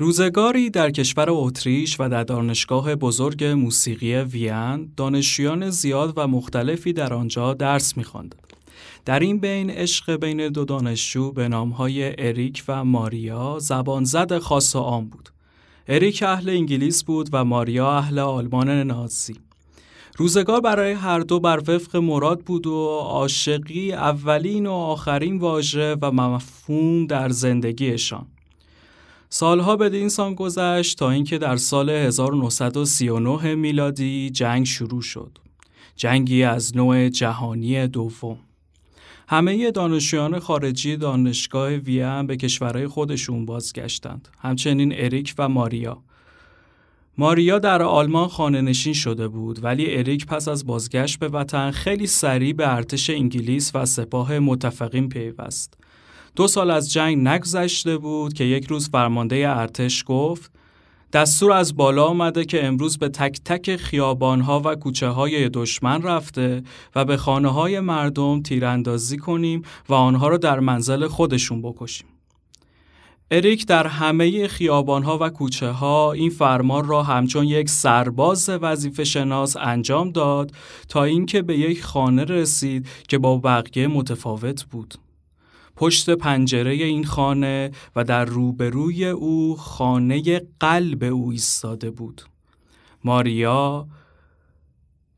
روزگاری در کشور اتریش و در دانشگاه بزرگ موسیقی وین دانشجویان زیاد و مختلفی در آنجا درس می‌خواندند. در این بین عشق بین دو دانشجو به نام‌های اریک و ماریا زبانزد خاص و عام بود. اریک اهل انگلیس بود و ماریا اهل آلمان نازی. روزگار برای هر دو بر وفق مراد بود و عاشقی اولین و آخرین واژه و مفهوم در زندگیشان. سالها بدین سان گذشت تا اینکه در سال 1939 میلادی جنگ شروع شد. جنگی از نوع جهانی دوم. همه دانشجویان خارجی دانشگاه وین به کشورهای خودشون بازگشتند. همچنین اریک و ماریا. ماریا در آلمان خانه‌نشین شده بود ولی اریک پس از بازگشت به وطن خیلی سریع به ارتش انگلیس و سپاه متفقین پیوست. 2 سال از جنگ نگذشته بود که یک روز فرمانده ارتش گفت دستور از بالا آمده که امروز به تک تک خیابانها و کوچه های دشمن رفته و به خانه های مردم تیراندازی کنیم و آنها را در منزل خودشون بکشیم. اریک در همه خیابانها و کوچه ها این فرمان را همچون یک سرباز وظیفه شناس انجام داد تا اینکه به یک خانه رسید که با بقیه متفاوت بود. پشت پنجره این خانه و در روبروی او خانه قلب او ایستاده بود. ماریا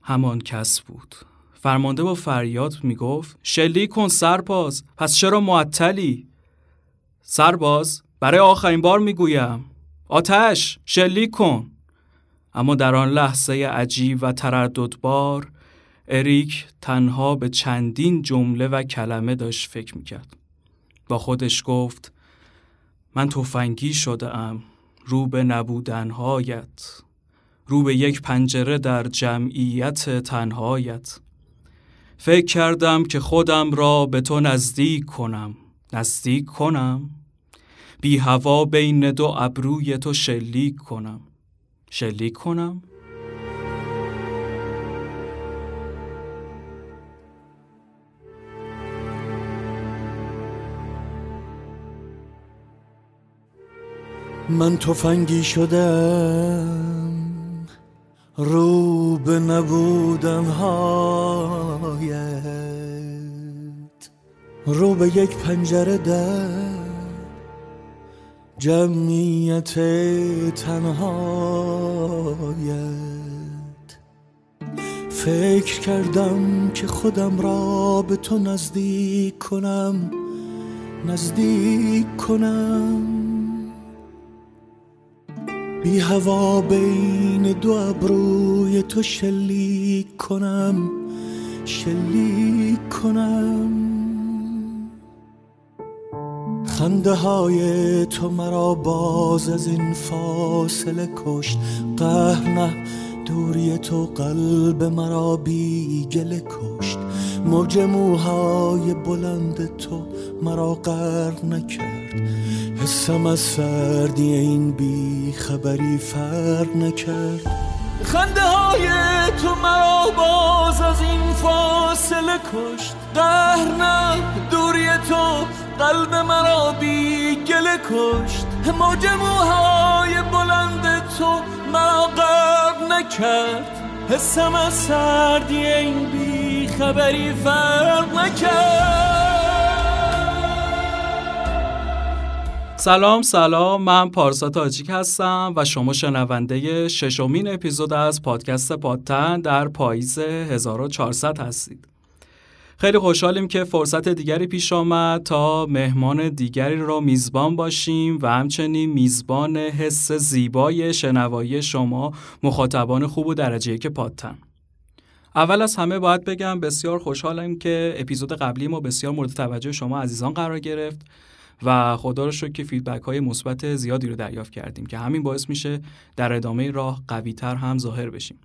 همان کس بود. فرمانده با فریاد می گفت شلیک کن سرباز، پس چرا معطلی؟ سرباز، برای آخرین بار می گویم آتش، شلیک کن. اما در آن لحظه عجیب و ترددبار اریک تنها به چندین جمله و کلمه داشت فکر می کرد. با خودش گفت من تفنگی شده ام، رو به نبودنهایت، رو به یک پنجره در جمعیت تنهایت. فکر کردم که خودم را به تو نزدیک کنم، بی هوا بین دو ابروی تو شلیک کنم. من تفنگی شدم، رو به نبودن هایت، رو به یک پنجره در جمعیت تنهایت. فکر کردم که خودم را به تو نزدیک کنم، بی هوا بین دو ابروی تو شلیک کنم. خنده های تو مرا باز از این فاصله کشت، قهر نه دوری تو قلب مرا بی گله کشت. موج موهای بلند تو مرا غرق نکرد، حسم از سردی این بی خبری فرق نکرد. خنده های تو مرا باز از این فاصله کشت، قهر نه دوری تو قلب مرا بی گله کشت. موج موهای بلند تو مرا غرق نکرد، حسم از سردی این بی خبری فرق نکرد. سلام، من پارسا تاجیک هستم و شما شنونده 6th اپیزود از پادکست پادتن در پاییز 1400 هستید. خیلی خوشحالیم که فرصت دیگری پیش آمد تا مهمان دیگری را میزبان باشیم و همچنین میزبان حس زیبای شنوایی شما مخاطبان خوب و درجه‌ای که پادتن. اول از همه باید بگم بسیار خوشحالم که اپیزود قبلی ما بسیار مورد توجه شما عزیزان قرار گرفت و خدا رو شکر که فیدبک‌های مثبت زیادی رو دریافت کردیم که همین باعث میشه در ادامه راه قوی‌تر هم ظاهر بشیم.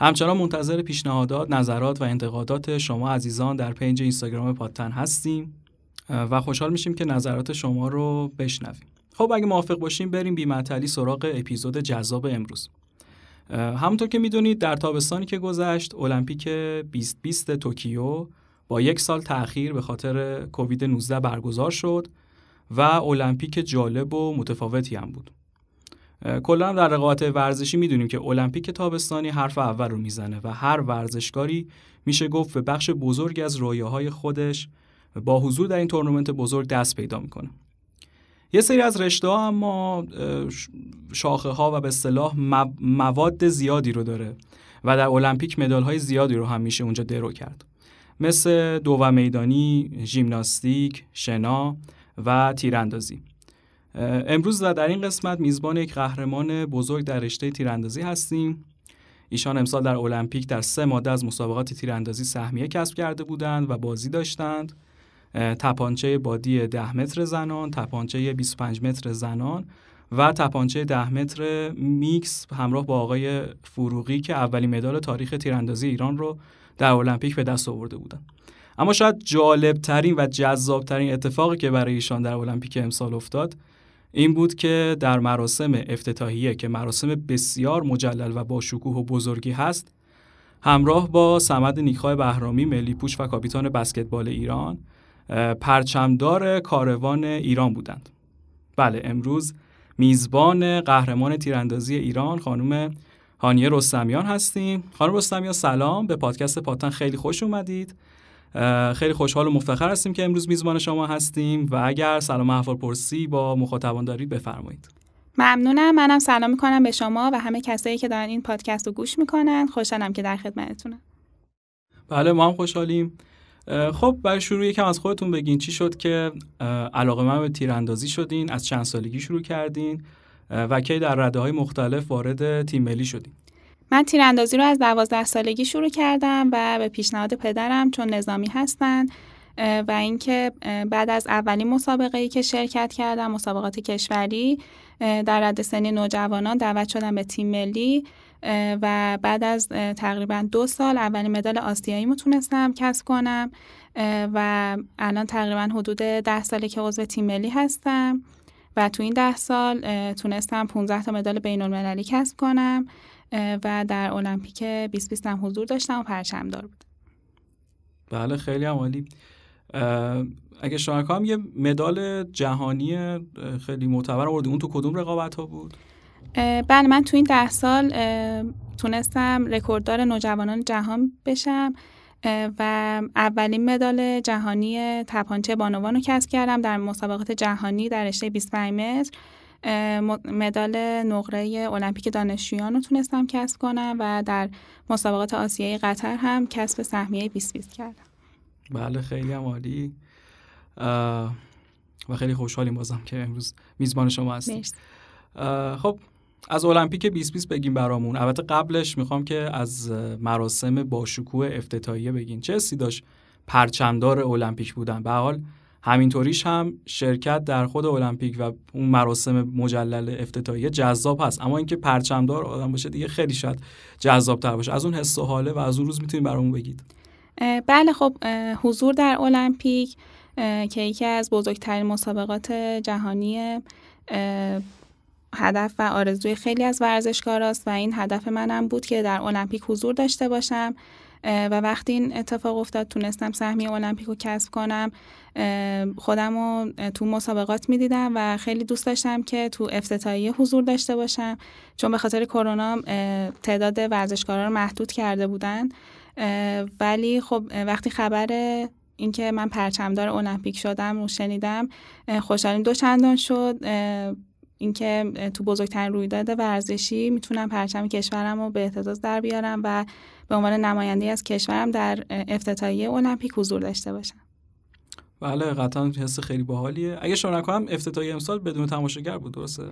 همچنان منتظر پیشنهادات، نظرات و انتقادات شما عزیزان در پیج اینستاگرام پادتن هستیم و خوشحال میشیم که نظرات شما رو بشنویم. خب اگه موافق باشیم بریم بی‌معطلی سراغ اپیزود جذاب امروز. همونطور که میدونید در تابستانی که گذشت المپیک 2020 توکیو با 1 سال تأخیر به خاطر کووید 19 برگزار شد و المپیک جالب و متفاوتی هم بود. کلا هم در رقابت ورزشی میدونیم که المپیک تابستانی حرف اول رو میزنه و هر ورزشکاری میشه گفت به بخش بزرگ از رویاهای خودش با حضور در این تورنمنت بزرگ دست پیدا میکنه. یه سری از رشته‌ها اما شاخه‌ها و به اصطلاح مواد زیادی رو داره و در المپیک مدال‌های زیادی رو هم میشه اونجا درو کرد، مثل دو و میدانی، ژیمناستیک، شنا و تیراندازی. امروز در این قسمت میزبان یک قهرمان بزرگ در رشته تیراندازی هستیم. ایشان امسال در المپیک در 3 ماده از مسابقات تیراندازی سهمیه کسب کرده بودند و بازی داشتند: تپانچه بادی 10 متر زنان، تپانچه 25 متر زنان و تپانچه 10 متر میکس همراه با آقای فروغی که اولین مدال تاریخ تیراندازی ایران رو در المپیک به دست آورده بودند. اما شاید جالبترین و جذابترین اتفاقی که برای ایشان در المپیک امسال افتاد این بود که در مراسم افتتاحیه که مراسم بسیار مجلل و با شکوه و بزرگی هست، همراه با صمد نیکخواه بهرامی، ملی پوش و کاپیتان بسکتبال ایران، پرچمدار کاروان ایران بودند. بله، امروز میزبان قهرمان تیراندازی ایران خانم هانیه رستمیان هستیم. خانم رستمیان سلام، به پادکست پادتن خیلی خوش اومدید. خیلی خوشحال و مفتخر هستیم که امروز میزبان شما هستیم و اگر سلام و احوالپرسی با مخاطبان دارید بفرمایید. ممنونم. منم سلام میکنم به شما و همه کسایی که دارن این پادکست رو گوش میکنن. خوشحالم که در خدمتتونم. بله، ما هم خوشحالیم. خب برای شروع یکم از خودتون بگین، چی شد که علاقه‌مند به تیراندازی شدین؟ از چند سالگی شروع کردین و کی در رده‌های مختلف وارد تیم ملی شدین؟ من تیراندازی رو از 12 سالگی شروع کردم و به پیشنهاد پدرم، چون نظامی هستن و اینکه بعد از اولین مسابقه‌ای که شرکت کردم، مسابقات کشوری در رده سنی نوجوانان، دعوت شدم به تیم ملی و بعد از تقریبا 2 سال اولین مدال آسیاییمو تونستم کسب کنم و الان تقریبا حدود 10 ساله که عضو تیم ملی هستم و تو این 10 سال تونستم 15 تا مدال بین‌المللی کسب کنم و در المپیک 2020 هم حضور داشتم و پرچمدار بودم. بله، خیلی هم عالی. اگه شما هم یه مدال جهانی خیلی معتبر آوردی، اون تو کدوم رقابت ها بود؟ بله، من تو این 10 سال تونستم رکورددار نوجوانان جهان بشم و اولین مدال جهانی تپانچه بانوان رو کسب کردم در مسابقات جهانی در رشته 25 متر. مدال نقره المپیک دانشجویان رو تونستم کسب کنم و در مسابقات آسیایی قطر هم کسب سهمیه 2020 کردم. بله، خیلی هم عالی و خیلی خوشحالیم بازم که امروز میزبان شما هستیم. خب از المپیک 2020 بگیم برامون. البته قبلش میخوام که از مراسم با شکوه افتتاحیه بگین. چه حسی داشت پرچمدار المپیک بودن؟ به هر حال همینطوریش هم شرکت در خود المپیک و اون مراسم مجلل افتتاحیه جذاب هست، اما اینکه پرچمدار آدم باشه دیگه خیلی شاید جذاب‌تر باشه. از اون حس و حاله و از اون روز میتونید برامون بگید؟ بله، خب حضور در المپیک که یکی از بزرگترین مسابقات جهانی هدف و آرزوی خیلی از ورزشکاراست و این هدف منم بود که در المپیک حضور داشته باشم و وقتی این اتفاق افتاد تونستم سهمیه المپیک رو کسب کنم. خودم رو تو مسابقات می دیدم و خیلی دوست داشتم که تو افتتاحیه حضور داشته باشم، چون به خاطر کرونا تعداد ورزشکارا رو محدود کرده بودن، ولی خب وقتی خبر اینکه من پرچمدار المپیک شدم رو شنیدم خوشحالیم دو چندان شد، اینکه تو بزرگترین رویداد ورزشی میتونم پرچم کشورم رو به اعتراض در بیارم و به عنوان نماینده از کشورم در افتتاحیه المپیک حضور داشته باشم. بله، قطعا حس خیلی باحالیه. اگه شما نکنم افتتاحیه امسال بدون تماشاگر بود، درسته؟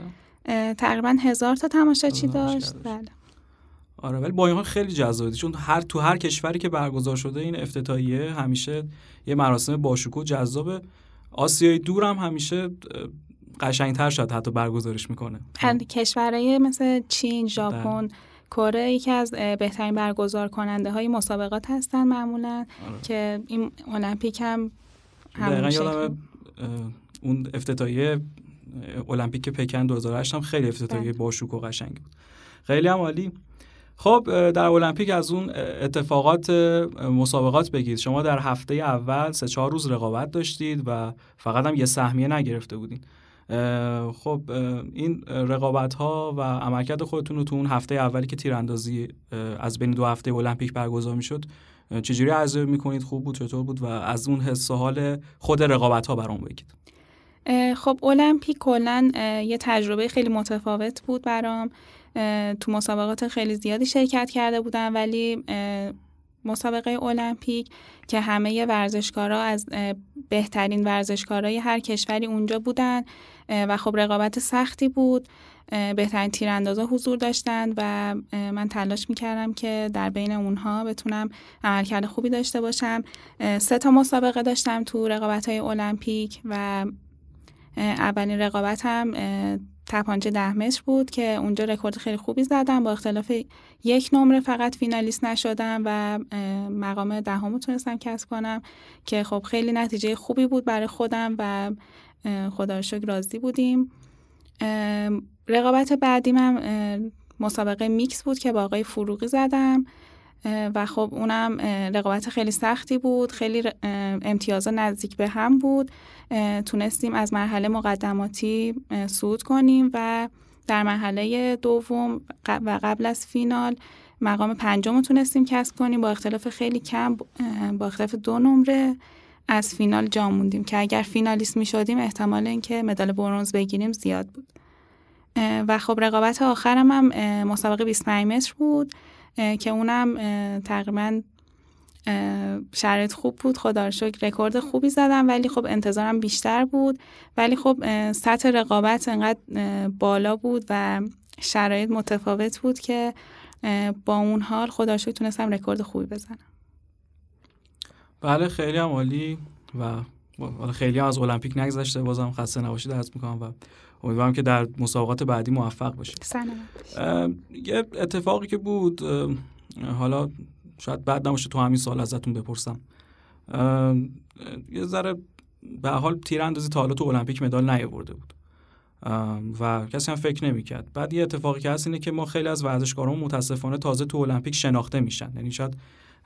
تقریبا 1000 تا تماشاچی داشت. بله. آره، ولی با این حال خیلی جذابه، چون تو هر کشوری که برگزار شده این افتتاحیه همیشه یه مراسم باشکوه جذاب. آسیای دور هم همیشه قشنگتر شد حتی برگزارش میکنه. کشورهای مثل چین، ژاپن، کره یکی از بهترین برگزار کننده های مسابقات هستن معمولا. آره. که این المپیک هم همون شکل. اون افتتاحیه المپیک پکن 2008 هم خیلی افتتاحیه باشکوه و قشنگ بود. خیلی هم عالی. خب در المپیک از اون اتفاقات مسابقات بگید. شما در هفته اول 3-4 روز رقابت داشتید و فقط هم یه سهمیه نگرفته بودین. خب این رقابت ها و عملکرد خودتون رو تو اون هفته اولی که تیراندازی از بین دو هفته المپیک برگزار میشد چجوری ارزیابی میکنید؟ خوب بود، چطور بود؟ و از اون حس و حال خود رقابت ها برام بگید. خب المپیک کلا یه تجربه خیلی متفاوت بود برام. تو مسابقات خیلی زیادی شرکت کرده بودم، ولی مسابقه المپیک که همه ورزشکارا از بهترین ورزشکارای هر کشوری اونجا بودن و خب رقابت سختی بود، بهترین تیراندازا حضور داشتند و من تلاش میکردم که در بین اونها بتونم عملکرد خوبی داشته باشم. 3 مسابقه داشتم تو رقابت‌های المپیک و اولین رقابتم تپانچه 10 متر بود که اونجا رکورد خیلی خوبی زدم، با اختلاف 1 نمره فقط فینالیست نشدم و مقام 10 تونستم کسب کنم که خب خیلی نتیجه خوبی بود برای خودم و خدا رو شکر راضی بودیم. رقابت بعدیم هم مسابقه میکس بود که با آقای فروغی زدم و خب اونم رقابت خیلی سختی بود، خیلی امتیازا نزدیک به هم بود. تونستیم از مرحله مقدماتی صعود کنیم و در مرحله دوم و قبل از فینال مقام 5 تونستیم کسب کنیم، با اختلاف خیلی کم، با اختلاف 2 نمره از فینال جا موندیم که اگر فینالیست می شدیم احتمال اینکه مدال برنز بگیریم زیاد بود. و خب رقابت آخرم هم مسابقه 25 متر بود که اونم تقریبا شرط خوب بود، خدا رو شکر رکورد خوبی زدم، ولی خب انتظارم بیشتر بود، ولی خب سطح رقابت انقدر بالا بود و شرایط متفاوت بود که با اون حال خدا رو شکر تونستم رکورد خوبی بزنم. بله خیلی هم عالی و خیلی هم از المپیک نگذشته، بازم خسته نباشید عرض میکنم و امیدوارم که در مسابقات بعدی موفق باشید. یه اتفاقی که بود، حالا شاید بعد نباشه تو همین سال ازتون بپرسم، یه ذره به حال تیراندازی تا حالا تو المپیک مدال نیاورده بود و کسی هم فکر نمی‌کرد. بعد یه اتفاقی که هست اینه که ما خیلی از ورزشکاران متاسفانه تازه تو المپیک شناخته میشن، یعنی شاید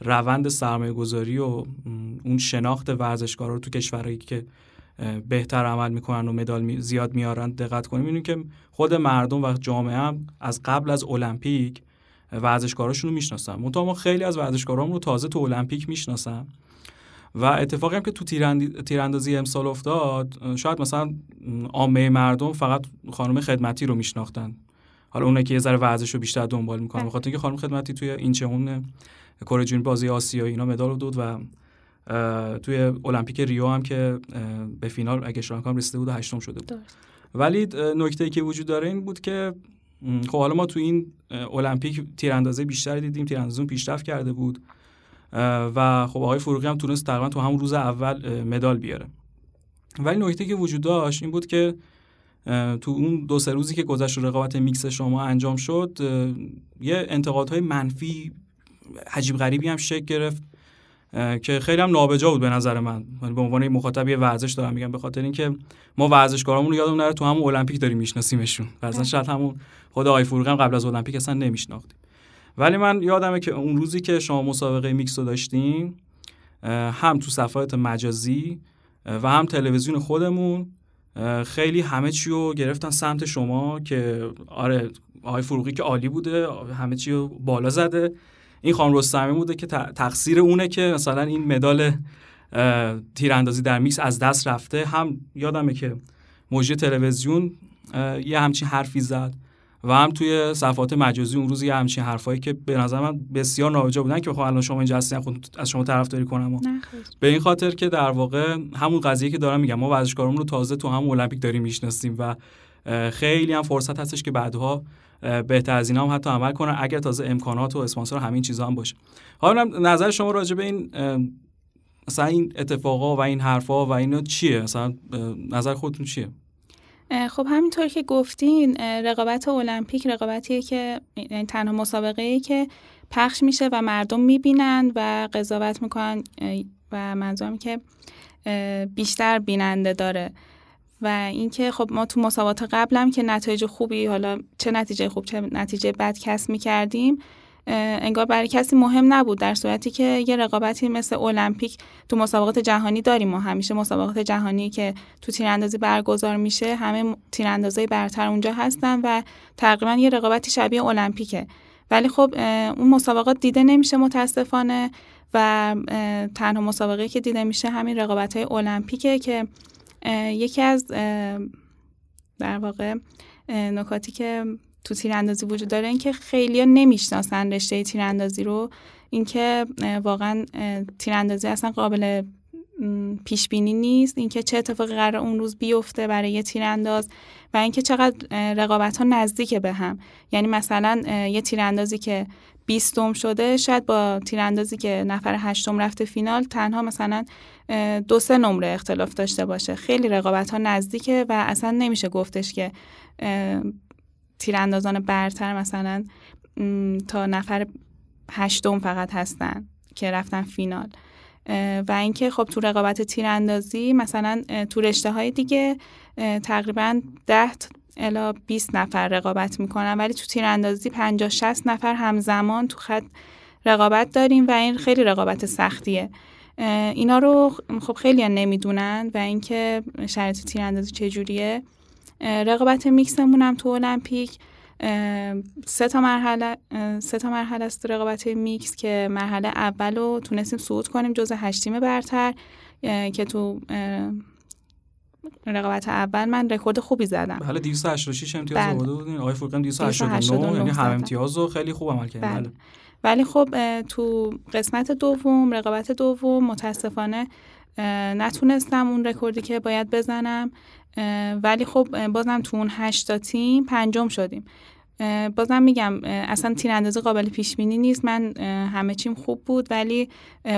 روند سرمایه‌گذاری و اون شناخت ورزشکارا رو تو کشورایی که بهتر عمل میکنن و مدال زیاد میارن دقت کنیم، میبینیم که خود مردم و جامعه هم از قبل از المپیک ورزشکاراشون رو میشناسن، منتها ما خیلی از ورزشکارام رو تازه تو المپیک میشناسن. و اتفاقی هم که تو تیراندازی امسال افتاد، شاید مثلا عامه مردم فقط خانم خدمتی رو میشناختن، حالا اونایی که یه ذره ورزش رو بیشتر دنبال میکنن، بخاطر اینکه خانم خدمتی توی اینچون کره جنوبی بازی آسیا اینا مدال داد و توی المپیک ریو هم که به فینال اگه اشتباه نکنم رسیده بود و 8م شده بود. ولی نکته‌ای که وجود داره این بود که خب حالا ما تو این المپیک تیراندازی بیشتر دیدیم، تیراندازون پیشرفت کرده بود و خب آقای فروغی هم تونست تقریبا تو همون روز اول مدال بیاره. ولی نکته‌ای که وجود داشت این بود که تو اون 2-3 روزی که گذشت رقابت میکس شما انجام شد، یه انتقادهای منفی عجیب غریبی هم شکل گرفت که خیلی هم نابجا بود به نظر من. به عنوان مخاطبی ورزش دارم میگم، به خاطر اینکه ما ورزشکارامون رو یادمون نره تو همون المپیک داریم میشناسیمشون، مثلا شاید همون خود آقای فروغی هم قبل از المپیک اصلا نمیشناختیم. ولی من یادمه که اون روزی که شما مسابقه میکس رو داشتیم، هم تو صفحات مجازی و هم تلویزیون خودمون خیلی همه چی رو گرفتن سمت شما که آره آقای فروغی که عالی بوده، همه چی رو بالا زده، این خانم رستمی بوده که تقصیر اونه که مثلا این مدال تیراندازی در میکس از دست رفته. هم یادمه که مجری تلویزیون یه همچین حرفی زد و هم توی صفحات مجازی اون روز یه همچین حرفایی که به نظر من بسیار نابجا بودن که الان شما اینجا هستین خود از شما طرفداری کنم، به این خاطر که در واقع همون قضیه که دارم میگم، ما ورزشکارامون رو تازه تو همون المپیک داریم میشناسیم و خیلی هم فرصت هستش که بعدها بهتر از اینا هم حتی عمل کنن اگر تازه امکانات و اسپانسر همین چیزا هم باشه. حالا نظر شما راجع به این مثلا این اتفاقا و این حرفا و اینا چیه؟ مثلا نظر خودتون چیه؟ خب همینطور که گفتین، رقابت المپیک رقابتیه که یعنی تنها مسابقه‌ایه که پخش میشه و مردم میبینن و قضاوت میکنن و منظورم که بیشتر بیننده داره. و اینکه خب ما تو مسابقات قبلم که نتایج خوبی، حالا چه نتیجه خوب چه نتیجه بد کسب می‌کردیم، انگار برای کسی مهم نبود، در صورتی که یه رقابتی مثل المپیک تو مسابقات جهانی داریم. ما همیشه مسابقات جهانی که تو تیراندازی برگزار میشه همه تیراندازای برتر اونجا هستن و تقریبا یه رقابتی شبیه المپیکه، ولی خب اون مسابقات دیده نمیشه متاسفانه و تنها مسابقه که دیده میشه همین رقابت‌های المپیکه که یکی از در واقع نکاتی که تو تیراندازی وجود داره این که خیلی‌ها نمیشناسن رشته تیراندازی رو، اینکه واقعا تیراندازی اصلا قابل پیش بینی نیست، اینکه چه اتفاقی قراره اون روز بیفته برای یه تیرانداز و اینکه چقدر رقابت‌ها نزدیک به هم. یعنی مثلا یه تیراندازی که 20م شده شاید با تیراندازی که نفر 8م رفته فینال تنها مثلا 2-3 نمره اختلاف داشته باشه. خیلی رقابت‌ها نزدیکه و اصلا نمیشه گفتش که تیراندازان برتر مثلا تا نفر 8م فقط هستن که رفتن فینال. و اینکه خب تو رقابت تیراندازی مثلا تو رشته‌های دیگه تقریباً 10 الی 20 نفر رقابت میکنن، ولی تو تیراندازی 50-60 نفر همزمان تو خط رقابت داریم و این خیلی رقابت سختیه. اینا رو خب خیلی ها نمیدونن و اینکه شرایط تیراندازی چجوریه. رقابت میکسمون هم تو المپیک 3 تا مرحله است رقابت میکس که مرحله اول رو تونستیم صعود کنیم جزو 8 تیم برتر که تو رقابت اول من رکورد خوبی زدم. بله 286 امتیاز آورده بودین. آقای فروغی هم 289 یعنی هر امتیاز رو خیلی خوب عمل کردین. بله. ولی خب تو قسمت دوم رقابت دوم متاسفانه نتونستم اون رکوردی که باید بزنم، ولی خب بازم تو اون 8 تا تیم 5م شدیم. بازم میگم اصلا تیراندازی قابل پیش بینی نیست. من همه چیم خوب بود ولی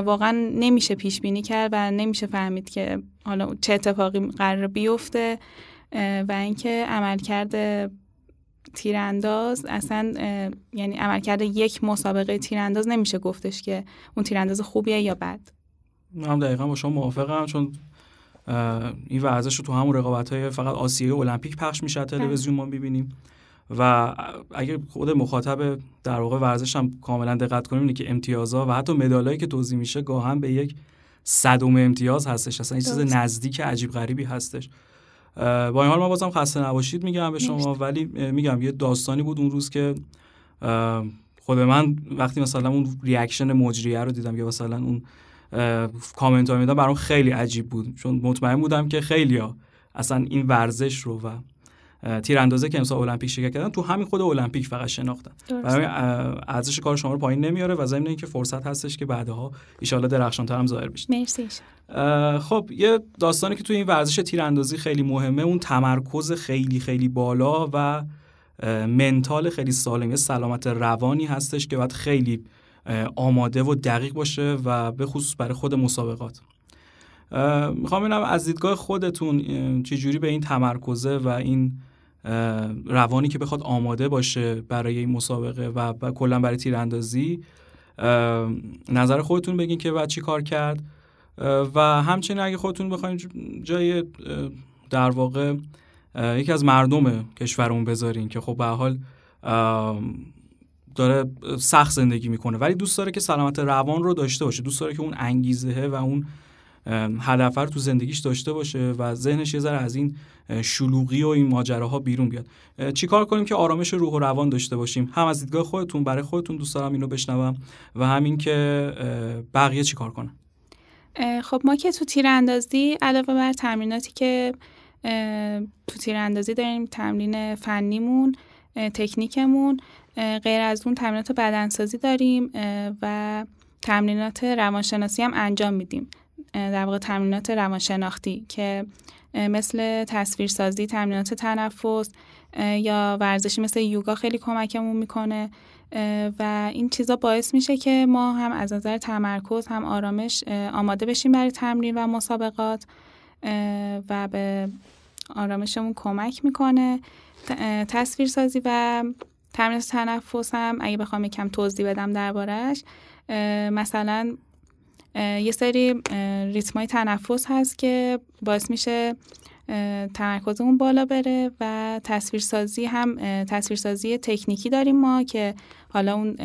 واقعا نمیشه پیش بینی کرد و نمیشه فهمید که حالا چه اتفاقی قرار بیفته و اینکه عملکرد تیرانداز اصلا یعنی عملکرد یک مسابقه تیرانداز نمیشه گفتش که اون تیرانداز خوبیه یا بد. من دقیقاً با شما موافقم، چون این ورزش رو تو همون رقابت‌های فقط آسیایی و المپیک پخش میشه، تلویزیون ما می‌بینیم و اگر خود مخاطب در واقع ورزش هم کاملا دقت کنیم اینه که امتیازها و حتی مدالایی که توزیع میشه گاهن به 1/100 امتیاز هستش، اصلا یه چیز نزدیک عجیب غریبی هستش. با این حال ما بازم خسته نباشید میگم به شما، ولی میگم یه داستانی بود اون روز که خود من وقتی مثلا اون ریاکشن مجریه رو دیدم یا مثلا اون کامنت ها میدم برام خیلی عجیب بود، چون مطمئن بودم که خیلیا اصلا این ورزش رو و تیراندازی که امسال المپیک شرکت کردن تو همین خود المپیک فقط شناختن. برای ارزش کار شما رو پایین نمیاره و ضمن اینکه فرصت هستش که بعدها ان شاءالله درخشان‌تر هم ظاهر بشید. مرسی. خب یه داستانی که توی این ورزش تیراندازی خیلی مهمه اون تمرکز خیلی خیلی بالا و منتال خیلی سالم، سلامت روانی هستش که باید خیلی آماده و دقیق باشه و به خصوص برای خود مسابقات. میخوام ببینم از دیدگاه خودتون چجوری به این تمرکزه و این روانی که بخواد آماده باشه برای این مسابقه و کلا برای تیراندازی نظر خودتون بگین که بعد چی کار کرد و همچنین اگه خودتون بخواین جای در واقع یکی از مردم کشورمون بذارین که خب به هر حال داره سخت زندگی میکنه ولی دوست داره که سلامت روان رو داشته باشه، دوست داره که اون انگیزه و اون هدف رو تو زندگیش داشته باشه و ذهنش یه ذره از این شلوغی و این ماجراها بیرون بیاد. چیکار کنیم که آرامش روح و روان داشته باشیم؟ هم از دیدگاه خودتون برای خودتون دوست دارم اینو بشنوم و همین که بقیه چیکار کنن. خب ما که تو تیراندازی علاوه بر تمریناتی که تو تیراندازی داریم تمرین فنیمون، تکنیکمون، غیر از اون تمرینات بدنسازی داریم و تمرینات روانشناسی هم انجام میدیم. در واقع تمرینات روانشناختی که مثل تصویرسازی، تمرینات تنفس یا ورزشی مثل یوگا خیلی کمکمون میکنه و این چیزا باعث میشه که ما هم از نظر تمرکز هم آرامش آماده بشیم برای تمرین و مسابقات و به آرامشمون کمک میکنه. تصویرسازی و تمرینات تنفس هم اگه بخوام یکم توضیح بدم دربارش، مثلا یه سری ریتمای تنفس هست که باعث میشه تمرکزمون بالا بره و تصویرسازی هم تصویرسازی تکنیکی داریم ما که حالا اون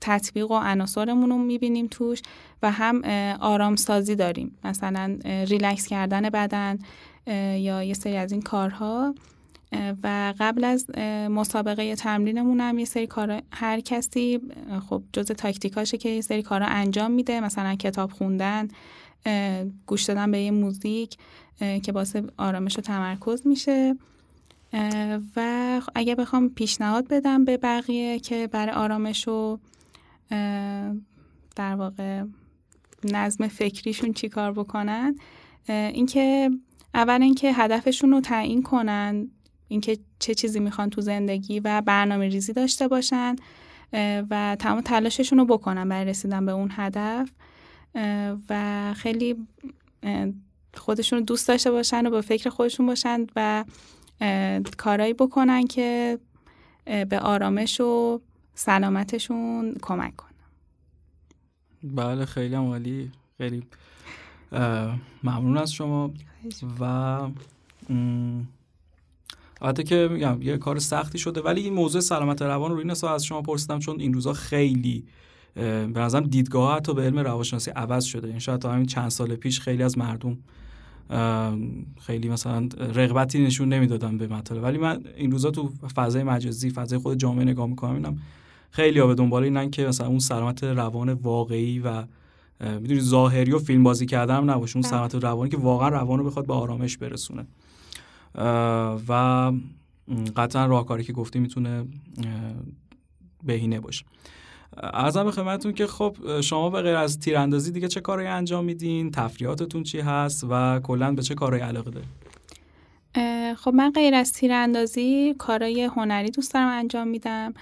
تطبیق و عناصرمون رو میبینیم توش و هم آرامسازی داریم، مثلا ریلکس کردن بدن یا یه سری از این کارها. و قبل از مسابقه تمرینمون هم یه سری کارا هر کسی خب جزء تاکتیکاشه که یه سری کارا انجام میده، مثلا کتاب خوندن، گوش دادن به یه موزیک که باعث آرامش و تمرکز میشه. و اگه بخوام پیشنهاد بدم به بقیه که برای آرامش و در واقع نظم فکریشون چی کار بکنن، اینکه اول اینکه هدفشون رو تعیین کنن، اینکه چه چیزی میخوان تو زندگی و برنامه ریزی داشته باشن و تمام تلاششون رو بکنن برای رسیدن به اون هدف و خیلی خودشون رو دوست داشته باشن و با فکر خودشون باشن و کارایی بکنن که به آرامش و سلامتشون کمک کنن. بله خیلی عالی، خیلی ممنون از شما. و حتی که میگم یه کار سختی شده، ولی این موضوع سلامت روان رو این سال از شما پرسیدم چون این روزا خیلی به نظرم دیدگاه حتی به علم روانشناسی عوض شده. این شاید تا همین چند سال پیش خیلی از مردم خیلی مثلا رغبتی نشون نمیدادن به مطالب، ولی من این روزا تو فضای مجازی، فضای خود جامعه نگاه میکنم، اینم خیلی ها به دنبال اینن که مثلا اون سلامت روان واقعی و میدونی ظاهری و فیلم بازی کردم نباشه، اون سلامت روانی که واقعا روانو بخواد به آرامش برسونه. و قطعا راهکاری که گفتی میتونه بهینه باشه. عرضم به خدمتتون که خب شما به غیر از تیراندازی دیگه چه کارهایی انجام میدین؟ تفریحاتتون چی هست و کلا به چه کارهایی علاقه دارید؟ خب من غیر از تیراندازی کارهای هنری دوست دارم انجام میدم،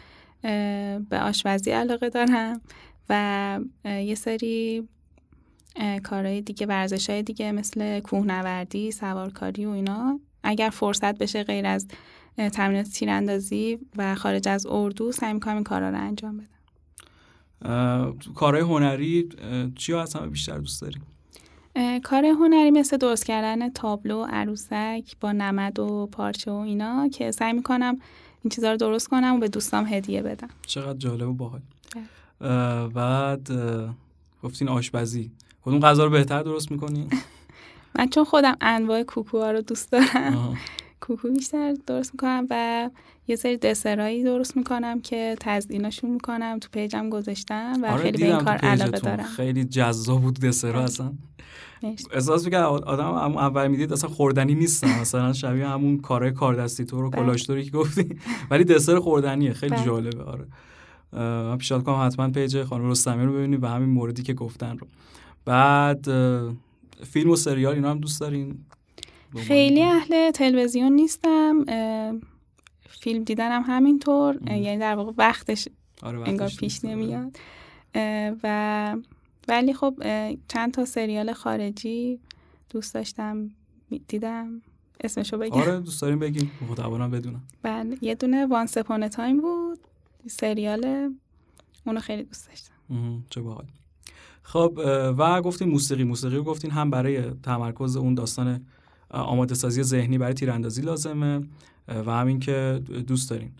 به آشپزی علاقه دارم و یه سری کارهای دیگه، ورزش‌های دیگه مثل کوهنوردی، سوارکاری و اینا. اگر فرصت بشه غیر از تمرینات تیراندازی و خارج از اردو سعی می‌کنم این کارا رو انجام بدم. کارهای هنری چیو از همه بیشتر دوست داری؟ کارهای هنری مثل درست کردن تابلو، عروسک با نمد و پارچه و اینا که سعی می‌کنم این چیزا رو درست کنم و به دوستام هدیه بدم. چقدر جالب و باحال. بعد گفتین آشپزی، کدوم غذا رو بهتر درست می‌کنی؟ من چون خودم انواع کوکوها رو دوست دارم کوکو بیشتر درست میکنم و یه سری دسرایی درست میکنم که تزییناشون میکنم، تو پیجم گذاشتم و خیلی به این کار علاقه دارم. خیلی جذاب بود دسرها، اصلا احساس میکنم آدم اول میدید اصلا خوردنی نیستن، مثلا شبیه همون کارهای کاردستی تو رو کلاشتوری که گفتی، ولی دسر خوردنیه، خیلی جالبه. آره من پیشنهاد کنم حتما پیج خانم رستمیان رو ببینید و همین موردی که گفتن رو. بعد فیلم و سریال اینا هم دوست دارین؟ خیلی اهل تلویزیون نیستم، فیلم دیدنم همینطور، یعنی در واقع وقتش انگار پیش نمیاد و ولی خب چند تا سریال خارجی دوست داشتم دیدم. اسمشو بگم؟ آره دوست داریم بگیم، متأبونم بدونم. بله یه دونه وانس اپون ا تایم بود، سریال اونو خیلی دوست داشتم. چه باحال. خب و گفتین موسیقی رو گفتین هم برای تمرکز اون داستان آماده سازی ذهنی برای تیراندازی لازمه و همین که دوست دارین.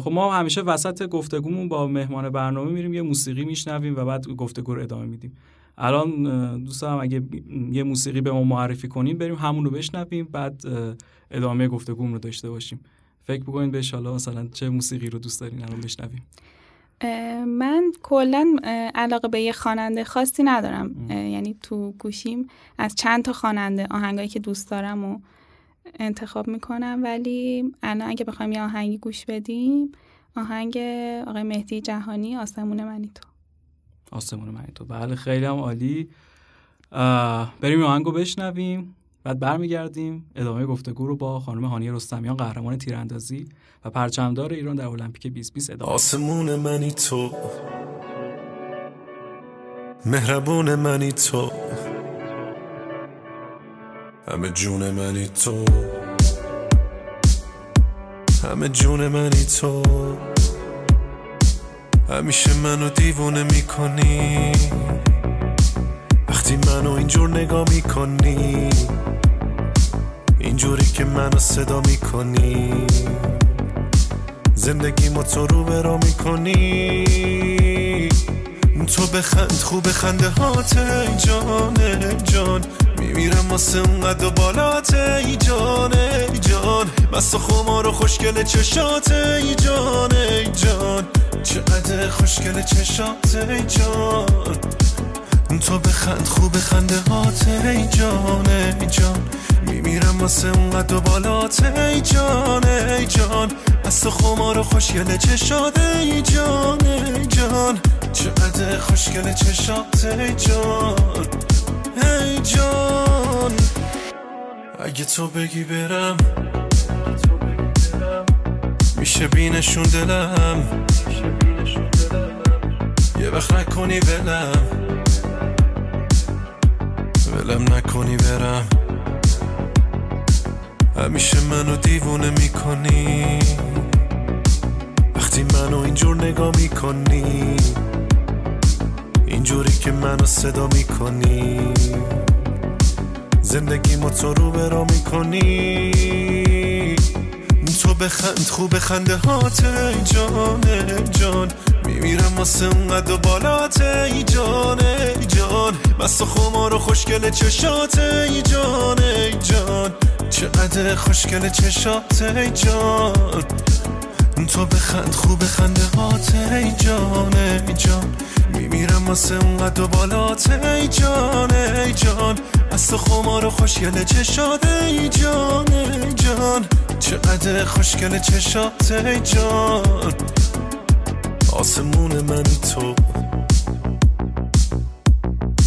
خب ما همیشه وسط گفتگومون با مهمان برنامه میریم یه موسیقی میشنویم و بعد گفتگو رو ادامه میدیم. الان دوست دارم اگه یه موسیقی به ما معرفی کنین بریم همون رو بشنویم، بعد ادامه گفتگومون رو داشته باشیم. فکر بکنید به ان مثلا چه موسیقی رو دوست دارین الان بشنویم. من کلا علاقه به یه خواننده خاصی ندارم، یعنی تو گوشیم از چند تا خواننده آهنگایی که دوست دارم و انتخاب میکنم، ولی الان اگه بخوایم یه آهنگی گوش بدیم آهنگ آقای مهدی جهانی، آسمون منی تو. آسمون منی تو، بله خیلی هم عالی. بریم آهنگو بشنویم بعد برمیگردیم ادامه گفتگو رو با خانم هانیه رستمیان، قهرمان تیراندازی و پرچمدار ایران در المپیک 2020 ادامه. آسمون منی تو، مهربون منی تو، همه جون منی تو، همه جون منی تو، همیشه منو دیوونه میکنی وقتی منو اینجور نگاه میکنی، اینجوری که منو صدا میکنی، زندگیمو تو رو برا میکنی. تو بخند خوب خنده هات ای جان ای جان، میمیرم واسه اونقد و بالات ای جان ای جان، مست خمار و خوشگل چشات ای جان ای جان، چقدر خوشگل چشات ای جان. تو بخند خوب خنده هات ای جان ای جان، میمیرم واسه اونقد و بالات ای جان ای جان، مست خمار و خوشگل چشات ای جان ای جان، چقدر خوشگل چشات ای جان ای جان. اگه تو بگی برم میشه بینشون دلم، یه وقت نکنی ولم نکنی برم، همیشه منو دیوونه میکنی وقتی منو اینجور نگاه میکنی، اینجوری که منو صدا میکنی، زندگیمو تو رو برا میکنی. تو بخند خوب خنده هات ای جان ای جان، میمیرم واسه اونقد و بالات ای جان ای جان، مست خمار و خوشگل چشات ای جان ای جان، چقدر خوشگل چشات ای جان. تو بخند خوب خنده هات ای جان ای جان، میمیرم واسه اونقد و بالات ای جان ای جان، مست خمار و خوشگل چشات ای جان ای جان، چقدر خوشگل چشات ای جان. آسمون منی تو،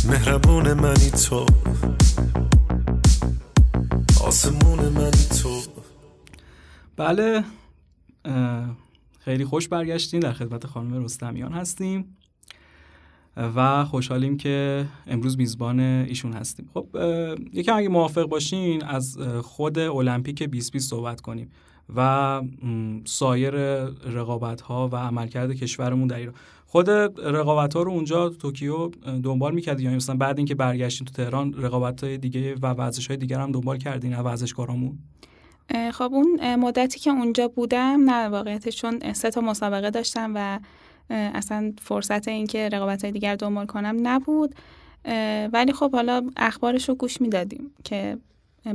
مهربون منی تو، آسمون منی تو. بله خیلی خوش برگشتیم، در خدمت خانم رستمیان هستیم و خوشحالیم که امروز میزبان ایشون هستیم. خب یکم اگه موافق باشین از خود المپیک 2020 صحبت کنیم و سایر رقابت‌ها و عملکرد کشورمون در ایران. خود رقابت‌ها رو اونجا توکیو دنبال می‌کردین، یعنی مثلا بعد اینکه برگشتین تو تهران رقابت‌های دیگه و ورزش‌های دیگر هم دنبال کردین ورزشکارامون؟ خب اون مدتی که اونجا بودم نه، واقعیتش چون 3 تا مسابقه داشتم و اصلا فرصت اینکه رقابت‌های دیگر دنبال کنم نبود، ولی خب حالا اخبارش رو گوش می‌دادیم که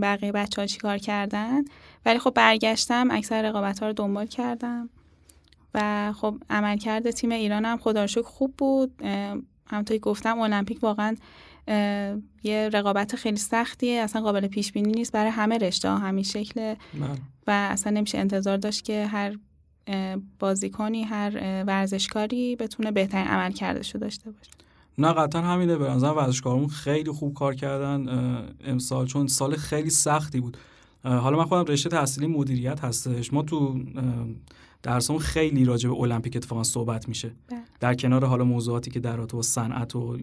بقیه بچه‌ها چیکار کردن. ولی خب برگشتم اکثر رقابت‌ها رو دنبال کردم و خب عملکرد تیم ایران هم خدا رو شکر خوب بود. همونطوری گفتم المپیک واقعا یه رقابت خیلی سختیه، اصلا قابل پیش بینی نیست برای همه رشته‌ها همین شکله و اصلا نمیشه انتظار داشت که هر بازیکنی هر ورزشکاری بتونه بهترین عملکردش رو داشته باشه. نه قطعا همینه، به نظر ورزشکارمون خیلی خوب کار کردن امسال چون سال خیلی سختی بود. حالا من خودم رشته تحصیلی مدیریت هستش، ما تو درسمون خیلی راجع به المپیک اتفاقا صحبت میشه در کنار حالا موضوعاتی که در رابطه با صنعت و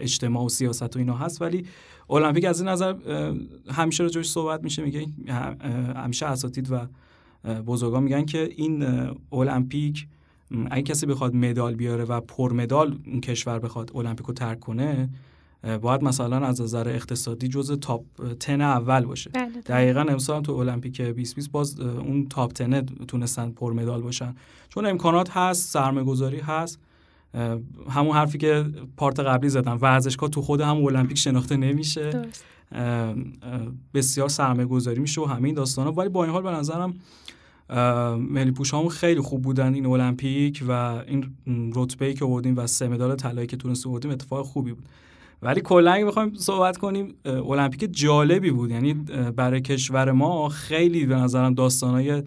اجتماع و سیاست و اینا هست، ولی المپیک از این نظر همیشه راجعش صحبت میشه. میگه همیشه اساتید و بزرگان میگن که این المپیک اگه کسی بخواد مدال بیاره و پر مدال اون کشور بخواد المپیکو ترک کنه باید مثلا از نظر اقتصادی جزء تاپ 10 اول باشه. دقیقاً امسال تو المپیک 2020 باز اون تاپ 10 تونستن پر مدال باشن چون امکانات هست، سرمایه‌گذاری هست. همون حرفی که پارت قبلی زدم، ورزشکار تو خود هم المپیک شناخته نمیشه. درست. بسیار سرمایه‌گذاری میشه و همین داستانا، ولی با این حال به نظرم ملی پوشامون خیلی خوب بودن این المپیک و این رتبه‌ای که آوردیم و 3 مدال طلایی که تونستیم آوردیم اتفاق خوبی بود. ولی کلا اگه بخوایم صحبت کنیم المپیک جالبی بود، یعنی برای کشور ما خیلی به نظرم داستانای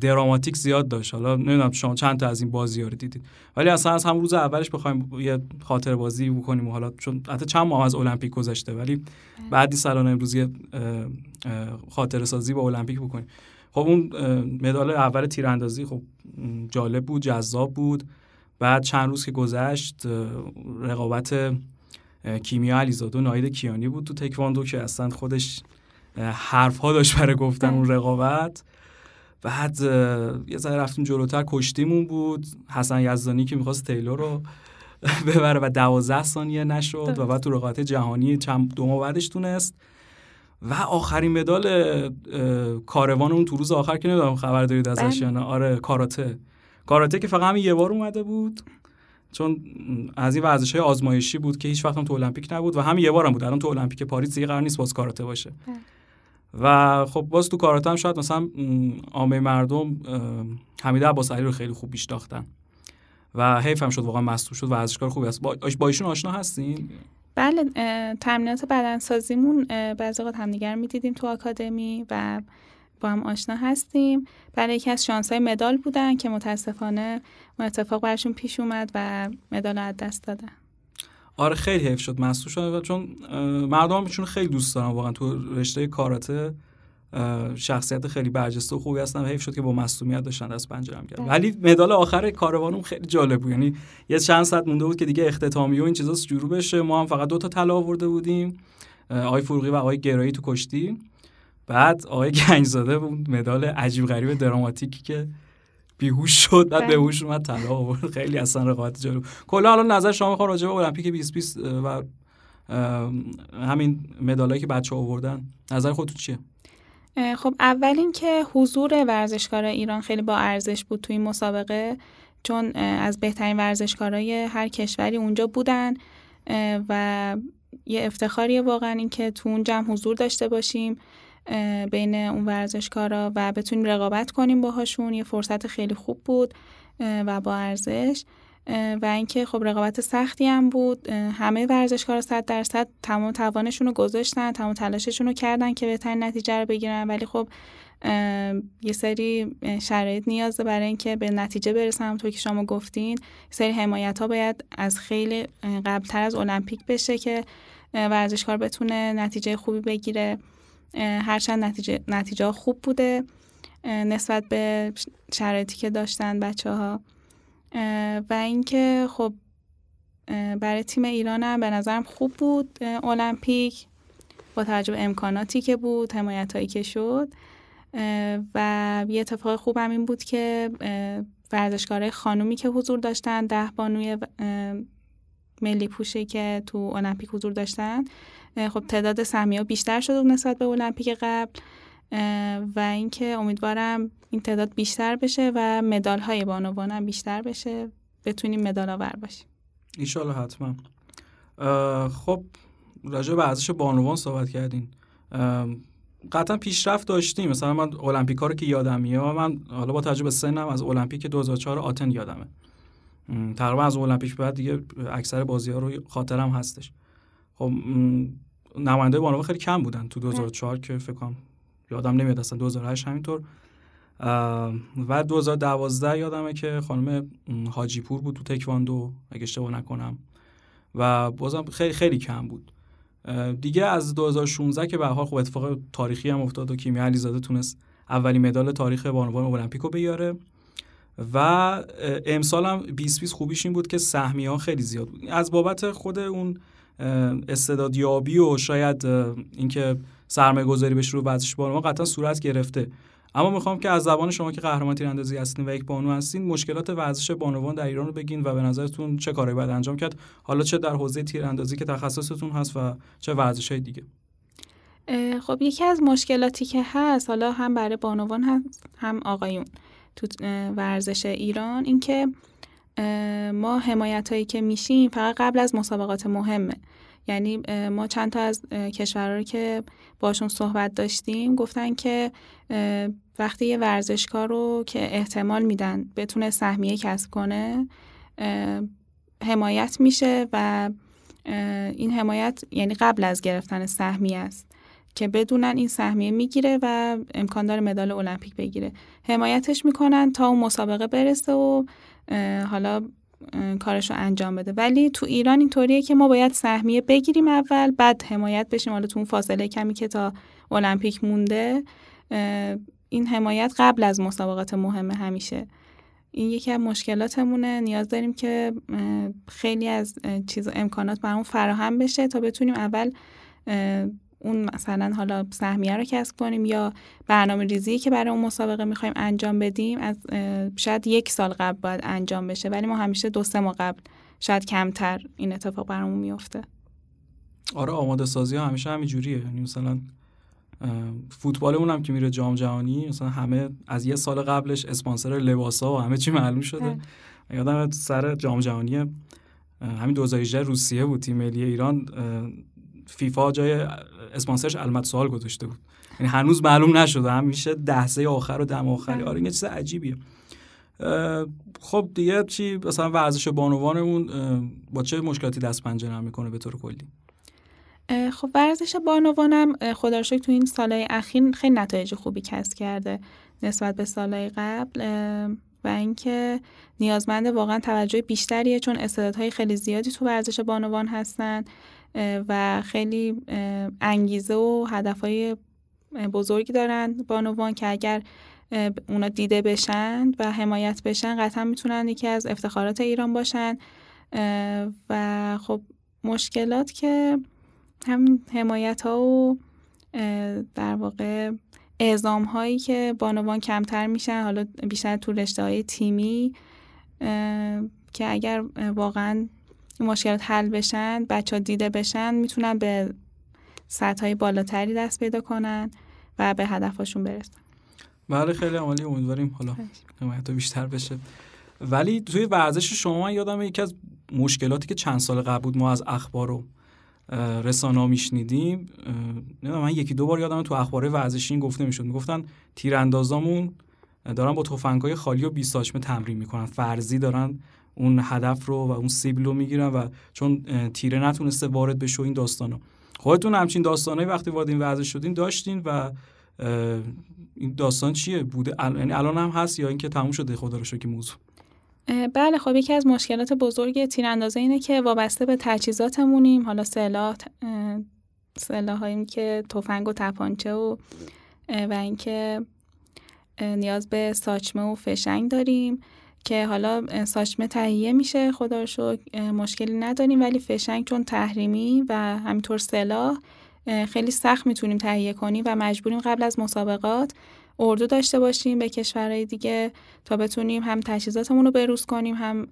دراماتیک زیاد داشت. حالا نمیدونم شما چند تا از این بازی‌ها رو دیدید، ولی اصلا از همون روز اولش بخوایم یه خاطره بازی بکنیم حالا چون حتی چند ماه از المپیک گذشته، ولی بعدی سالانه امروزی خاطره سازی با المپیک بکنیم. خب اون مدال اول تیراندازی خب جالب بود، جذاب بود. بعد چند روز که گذشت رقابت کیمیا علیزاده و ناهید کیانی بود تو تکواندو که اصلا خودش حرف‌ها داشت برای گفتن اون رقابت. بعد یه ذره رفتیم جلوتر، کشتیمون بود، حسن یزدانی که می‌خواست تیلور رو ببره و 12 ثانیه نشد و بعد تو رقابت جهانی 2 ماه بعدش تونست و آخرین مدال کاروان اون تو روز آخر که نمیدونم خبر دارید ازش یا نه، آره کاراته که فقط همین یه بار اومده بود، چون از این ورزش‌های آزمایشی بود که هیچ وقت هم تو المپیک نبود و همین یه بارم بود. الان تو المپیک پاریس دیگه قرار نیست باز کاراته باشه. و خب باز تو کاراته هم شاید مثلا عامه مردم حمید اباصری رو خیلی خوب میشناختن و حیف هم شد واقعا مصدوم شد و ورزشکار خوبی است. با ایشون آشنا هستین؟ بله، تمرینات بدنسازیمون بعضی وقت همدیگه رو می‌دیدیم تو آکادمی و با هم آشنا هستیم. برای یکی از شانس‌های مدال بودن که متاسفانه اون اتفاق براشون پیش اومد و مدال از دست دادن. آره خیلی حیف شد مصدوم شد، چون مردم چون خیلی دوست دارن واقعا تو رشته کاراته، شخصیت خیلی برجسته و خوبی هستن، حیف شد که با معصومیت داشتن دست پنجره هم کردن. ولی مدال آخر کاروانم خیلی جالب بود، یعنی یه چند ساعت مونده بود که دیگه اختتامیه و این چیزا شروع بشه، ما هم فقط 2 تا طلا آورده بودیم، آقای فروغی و آقای گرایی تو کشتی، بعد آقای گنجزاده بود مدال عجیب غریب دراماتیکی که بیهوش شد بعد به هوش اومد طلا آورد. خیلی اصلا رقابت جالب. کلا الان نظر شما میخوام راجع به المپیک 2020 و همین مدالایی که بچه‌ها آوردن، نظر خودتون چیه؟ خب اول این که حضور ورزشکارای ایران خیلی با ارزش بود توی این مسابقه، چون از بهترین ورزشکارای هر کشوری اونجا بودن و یه افتخاریه واقعا این که تو اون جمع حضور داشته باشیم بین اون ورزشکارا و بتونیم رقابت کنیم باهاشون. یه فرصت خیلی خوب بود و با ارزش، و اینکه خب رقابت سختی هم بود، همه ورزشکارا 100% تمام توانشون رو گذاشتن، تمام تلاششون رو کردن که بهترین نتیجه رو بگیرن، ولی خب یه سری شرایط نیازه برای اینکه به نتیجه برسن. همونطور که شما گفتین سری حمایت‌ها باید از خیلی قبل‌تر از المپیک بشه که ورزشکار بتونه نتیجه خوبی بگیره. هرچند نتیجه خوب بوده نسبت به شرایطی که داشتن بچه‌ها. و اینکه خب برای تیم ایران هم به نظرم خوب بود المپیک، با توجه به امکاناتی که بود، حمایتایی که شد، و یه اتفاق خوب هم این بود که ورزشکارای خانومی که حضور داشتن، 10 بانوی ملی پوشی که تو المپیک حضور داشتن، خب تعداد سهمیه‌ها بیشتر شده نسبت به المپیک قبل، و اینکه امیدوارم این تعداد بیشتر بشه و مدال های بانوان هم بیشتر بشه، بتونیم مدال آور باشیم ان شاء الله. حتما. خب راجع به ارزش بانوان صحبت کردین، قطعا پیشرفت داشتیم. مثلا من المپیک‌ها رو که یادم میاد، من حالا با تجربه سنم از المپیک 2004 آتن یادمه، تقریبا از المپیک بعد دیگه اکثر بازی‌ها رو خاطرم هستش. خب نماینده بانوان خیلی کم بودن تو 2004 که فکر کنم یادم نمیاد اصلا، 2008 همینطور و 2012 یادمه که خانم حاجی پور بود تو تکواندو اگه اشتباه نکنم، و بازم خیلی خیلی کم بود دیگه. از 2016 که به هر حال خب اتفاق تاریخی هم افتاد و کیمیا علیزاده تونست اولین مدال تاریخ بانوان المپیکو بیاره، و امسال هم 2020 خوبیش این بود که سهمیه‌ها خیلی زیاد بود، از بابت خود اون استعدادیابی و شاید اینکه سرمایه‌گذاری بشه رو ورزش بانوان قطعا صورت گرفته. اما میخوام که از زبان شما که قهرمان تیراندازی هستین و یک بانو هستین، مشکلات ورزش بانوان در ایران رو بگین و به نظرتون چه کارهایی باید انجام کرد، حالا چه در حوزه تیراندازی که تخصصتون هست و چه ورزش‌های دیگه؟ خب یکی از مشکلاتی که هست حالا هم برای بانوان هم آقایون تو ورزش ایران، اینکه ما حمایتایی که میشیم فقط قبل از مسابقات مهمه. یعنی ما چند تا از کشورها رو که باشون صحبت داشتیم گفتن که وقتی یه ورزشکار رو که احتمال میدن بتونه سهمیه کسب کنه حمایت میشه، و این حمایت یعنی قبل از گرفتن سهمیه است که بدونن این سهمیه میگیره و امکان داره مدال المپیک بگیره، حمایتش میکنن تا اون مسابقه برسه و حالا کارشو انجام بده. ولی تو ایران اینطوریه که ما باید سهمیه بگیریم اول، بعد حمایت بشیم. حالا تو اون فاصله کمی که تا المپیک مونده این حمایت قبل از مسابقات مهمه همیشه. این یکی از مشکلاتمونه، نیاز داریم که خیلی از چیز امکانات برامون فراهم بشه تا بتونیم اول اون مثلا حالا سهمیه رو کسب کنیم، یا برنامه ریزی که برای اون مسابقه میخوایم انجام بدیم از شاید 1 سال قبل باید انجام بشه، ولی ما همیشه 2-3 ماه قبل شاید کمتر این اتفاق برامون میفته. آره آماده سازی ها همیشه همینجوریه، یعنی مثلا فوتبالمون هم که میره جام جهانی مثلا همه از یه سال قبلش اسپانسر لباسا و همه چی معلوم شده. یادم سر جام جهانی همین 2018 روسیه بود، تیم ملی ایران فیفا جای اسپانسرش علامت سوال گذاشته بود، یعنی هنوز معلوم نشده، همیشه دهسه آخر و دم آخری. آره این چیز عجیبیه. خب دیگه چی مثلا ورزش بانوانمون با چه مشکلاتی دست پنجه نرم میکنه به طور کلی؟ خب ورزش بانوانم خدا رو شکر تو این سالهای اخیر خیلی نتایج خوبی کسب کرده نسبت به سالهای قبل و اینکه نیازمند واقعا توجه بیشتریه، چون استعدادهای خیلی زیادی تو ورزش بانوان هستن و خیلی انگیزه و هدفهای بزرگی دارن بانوان که اگر اونا دیده بشن و حمایت بشن قطعا میتونن یکی از افتخارات ایران باشن. و خب مشکلات که هم حمایت ها و در واقع اعزام هایی که بانوان کمتر میشن، حالا بیشتر تو رشته های تیمی که اگر واقعا مشکلات حل بشن، بچه ها دیده بشن، میتونن به سطح های بالاتری دست پیدا کنن و به هدفشون برسن. بله خیلی عالی، امیدواریم حالا حمایت ها بیشتر بشه. ولی توی ورزش شما یادمه یکی از مشکلاتی که چند سال قبل بود ما از اخبار و رسانه‌ها میشنیدیم، نمیدونم من یکی دو بار یادمه تو اخبار ورزشی این گفته میشد، میگفتن تیراندازامون دارن با تفنگ‌های خالی و 20 آشمه تمرین میکنن، فرضی دارن اون هدف رو و اون سیبل رو میگیرن و چون تیره نتونسته وارد بشه این داستانا. خودتون همچین داستانایی وقتی وارد این ورزش شدین داشتین و این داستان چیه بوده؟ یعنی الان هم هست یا اینکه تموم شده خدا رو شکر موضوع؟ بله خب یکی از مشکلات بزرگ تیراندازی اینه که وابسته به تجهیزاتمونیم، حالا سلاح‌هاییم که تفنگ و تپانچه و اینکه نیاز به ساچمه و فشنگ داریم که حالا ساچمه تهیه میشه خدا رو شکر مشکلی نداریم، ولی فشنگ چون تحریمی و همینطور سلاح خیلی سخت میتونیم تهیه کنیم و مجبوریم قبل از مسابقات اردو داشته باشیم به کشورهای دیگه تا بتونیم هم تجهیزاتمون رو بروز کنیم هم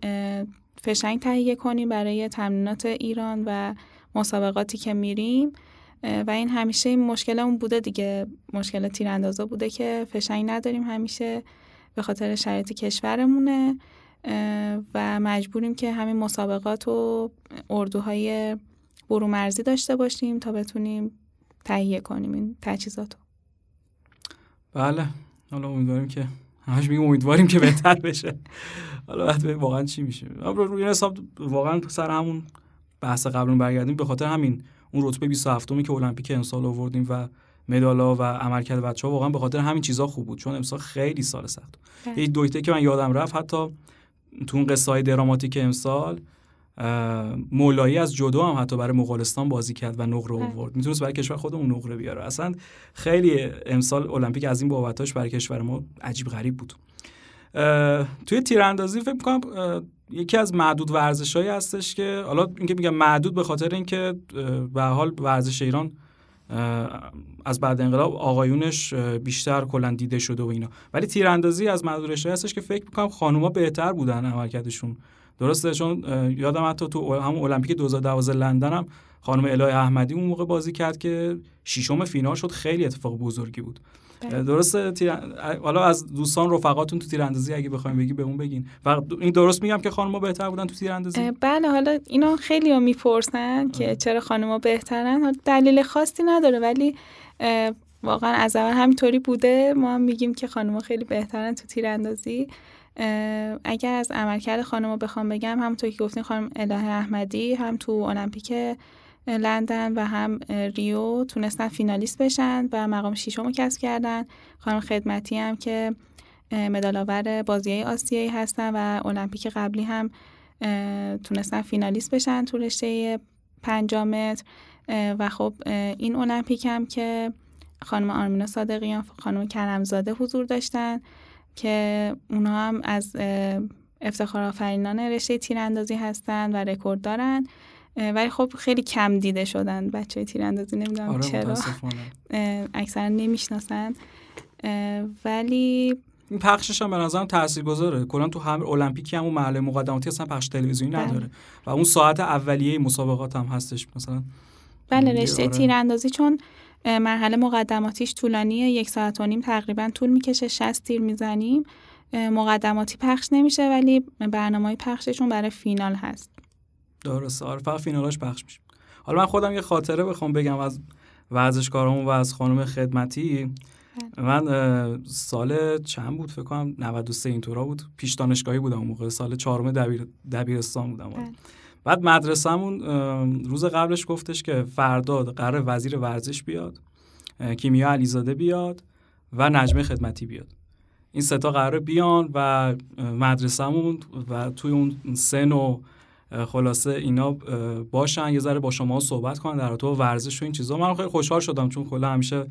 فشنگ تهیه کنیم برای تمرینات ایران و مسابقاتی که میریم. و این همیشه این مشکلمون بوده دیگه، مشکل تیراندازا بوده که فشنگ نداریم، همیشه به خاطر شرایط کشورمونه و مجبوریم که همین مسابقات و اردوهای برومرزی داشته باشیم تا بتونیم تهیه کنیم این تجهیزاتو. بله حالا امیدواریم که همش میگم امیدواریم که بهتر بشه، حالا بعد ببینیم واقعا چی میشه. روی حساب واقعا سر همون بحث قبلون برگردیم، به خاطر همین اون رتبه 27م که المپیک امسال آوردیم و مدال‌ها و عملکرد بچه‌ها واقعا به خاطر همین چیزا خوب بود، چون امسال خیلی سال سخت. یه دویته که من یادم رفت، حتی تو اون قصه‌های دراماتیک امسال مولایی از جودو هم حتی برای مغولستان بازی کرد و نقره آورد، میتونست برای کشور خودمون نقره بیاره. اصلا خیلی امسال المپیک از این بابتاش برای کشور ما عجیب غریب بود. توی تیراندازی فکر می‌کنم یکی از معدود ورزش‌هایی هستش که حالا اینکه میگم معدود به خاطر اینکه به حال ورزش ایران از بعد انقلاب آقایونش بیشتر کلا دیده شده و اینا، ولی تیراندازی از معدود رشته‌ای هستش که فکر می‌کنم خانوما بهتر بودن عملکردشون. درسته، چون یادم حتی تو همون المپیک 2012 لندن هم خانم الهه احمدی اون موقع بازی کرد که ششم فینال شد، خیلی اتفاق بزرگی بود. درسته، حالا از دوستان رفقاتون تو تیراندازی اگه بخوایم بگی به اون بگین و این درست میگم که خانم‌ها بهتر بودن تو تیراندازی؟ بله حالا اینا خیلی‌ها میپرسن که چرا خانم‌ها بهترن، دلیل خاصی نداره ولی واقعا از اول همینطوری بوده، ما هم میگیم که خانم‌ها خیلی بهترن تو تیراندازی. اگر از عملکرد خانم‌ها بخوام بگم، همونطور که گفتین خانم الهه احمدی هم تو المپیک لندن و هم ریو تونستن فینالیست بشن و مقام ششم رو کسب کردن. خانم خدمتی هم که مدال‌آور بازی‌های آسیایی هستن و المپیک قبلی هم تونستن فینالیست بشن تو رشته 5 متر. و خب این المپیک هم که خانم آرمینو صادقیان خانم کرمزاده حضور داشتن که اونا هم از افتخارآفرینان رشته تیراندازی هستن و رکورد دارن، ولی خب خیلی کم دیده شدن بچه‌های تیراندازی، نمیدونم چرا اکثرا نمیشناسن. ولی این پخشش هم به نظرم تاثیرگذاره، کلا تو هم المپیک هم اون مرحله مقدماتی اصلا پخش تلویزیونی نداره و اون ساعت اولیه مسابقات هم هستش مثلا. بله رشته تیراندازی چون مرحله مقدماتیش طولانیه، 1 ساعت و نیم تقریبا طول میکشه، 60 تیر میزنیم. مقدماتی پخش نمیشه ولی برنامه‌های پخششون برای فینال هست. درسته، آره فقط فینالاش پخش میشه. حالا من خودم یه خاطره بخوام بگم از ورزشکارامون و از خانم خدمتی. من سال چند بود، فکر کنم 93 اینطورا بود، پیش دانشگاهی بودم اون موقع، سال 4 دبیرستان بودم. بعد مدرسه‌مون روز قبلش گفتش که فردا قراره وزیر ورزش بیاد، کیمیا علیزاده بیاد و نجمه خدمتی بیاد. این 3 تا قراره بیان و مدرسه‌مون و توی اون سن و خلاصه اینا باشن، یه ذره با شما صحبت کنن در رابطه با ورزش و این چیزا. من خیلی خوشحال شدم چون کلا همیشه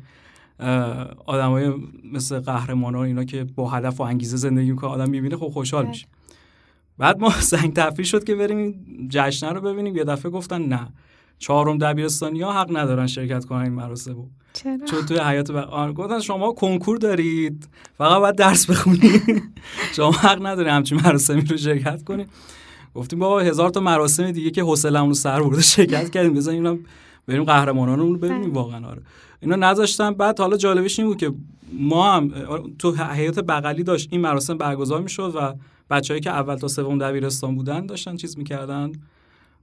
آدمای مثل قهرمانا اینا که با هدف و انگیزه زندگی میکنن آدم میبینه خب خوشحال میشه. بعد ما زنگ تفریح شد که بریم این جشنه رو ببینیم، یه دفعه گفتن نه، 4 دبیرستانی‌ها حق ندارن شرکت کنن این مراسمو. چرا؟ چون توی حیات گفتن شما کنکور دارید، فقط باید درس بخونید. شما حق ندارید همچین مراسمی رو شرکت کنید. گفتیم بابا 1000 تا مراسم دیگه که حوصله‌مون رو سر برده شرکت کردیم، بزنیم بریم قهرمانانمون رو ببینیم واقعا. آره اینا نذاشتن. بعد حالا جالبش این بود که ما هم تو حیات بغلی داشت این مراسم برگزار می‌شد و بچه‌ای که اول تا 3 دبیرستان بودن داشتن چیز می‌کردن،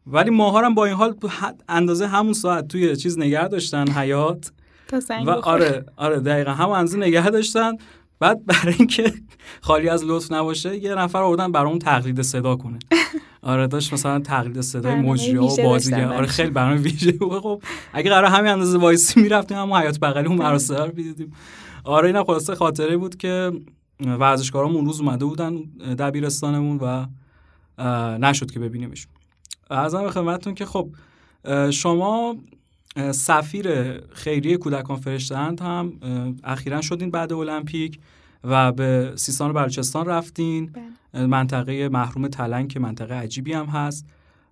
ولی ماها هم با این حال اندازه همون ساعت توی چیز نگه داشتن حیات و آره دقیقاً همون اندازه نگه داشتن. بعد برای اینکه خالی از لطف نباشه یه نفر آوردن برامون تقلید صدا کنه. آره داشت مثلا تقلید صدای مجری‌ها و بازیگرا. آره خیلی برنامه ویژه بود. خب اگه قرار همین اندازه وایسی می‌رفتیم همون حیات بغلی اون مراسم رو می‌دیدیم. آره اینا خلاصه خاطره بود که ورزشکارامون روز اومده بودن دبیرستانمون و نشد که ببینیمش. عرضم به خدمتتون که خب شما سفیر خیریه کودکان فرشته‌اند هم اخیراً شدین بعد المپیک و به سیستان و بلوچستان رفتین، منطقه محروم تلنگ که منطقه عجیبی هم هست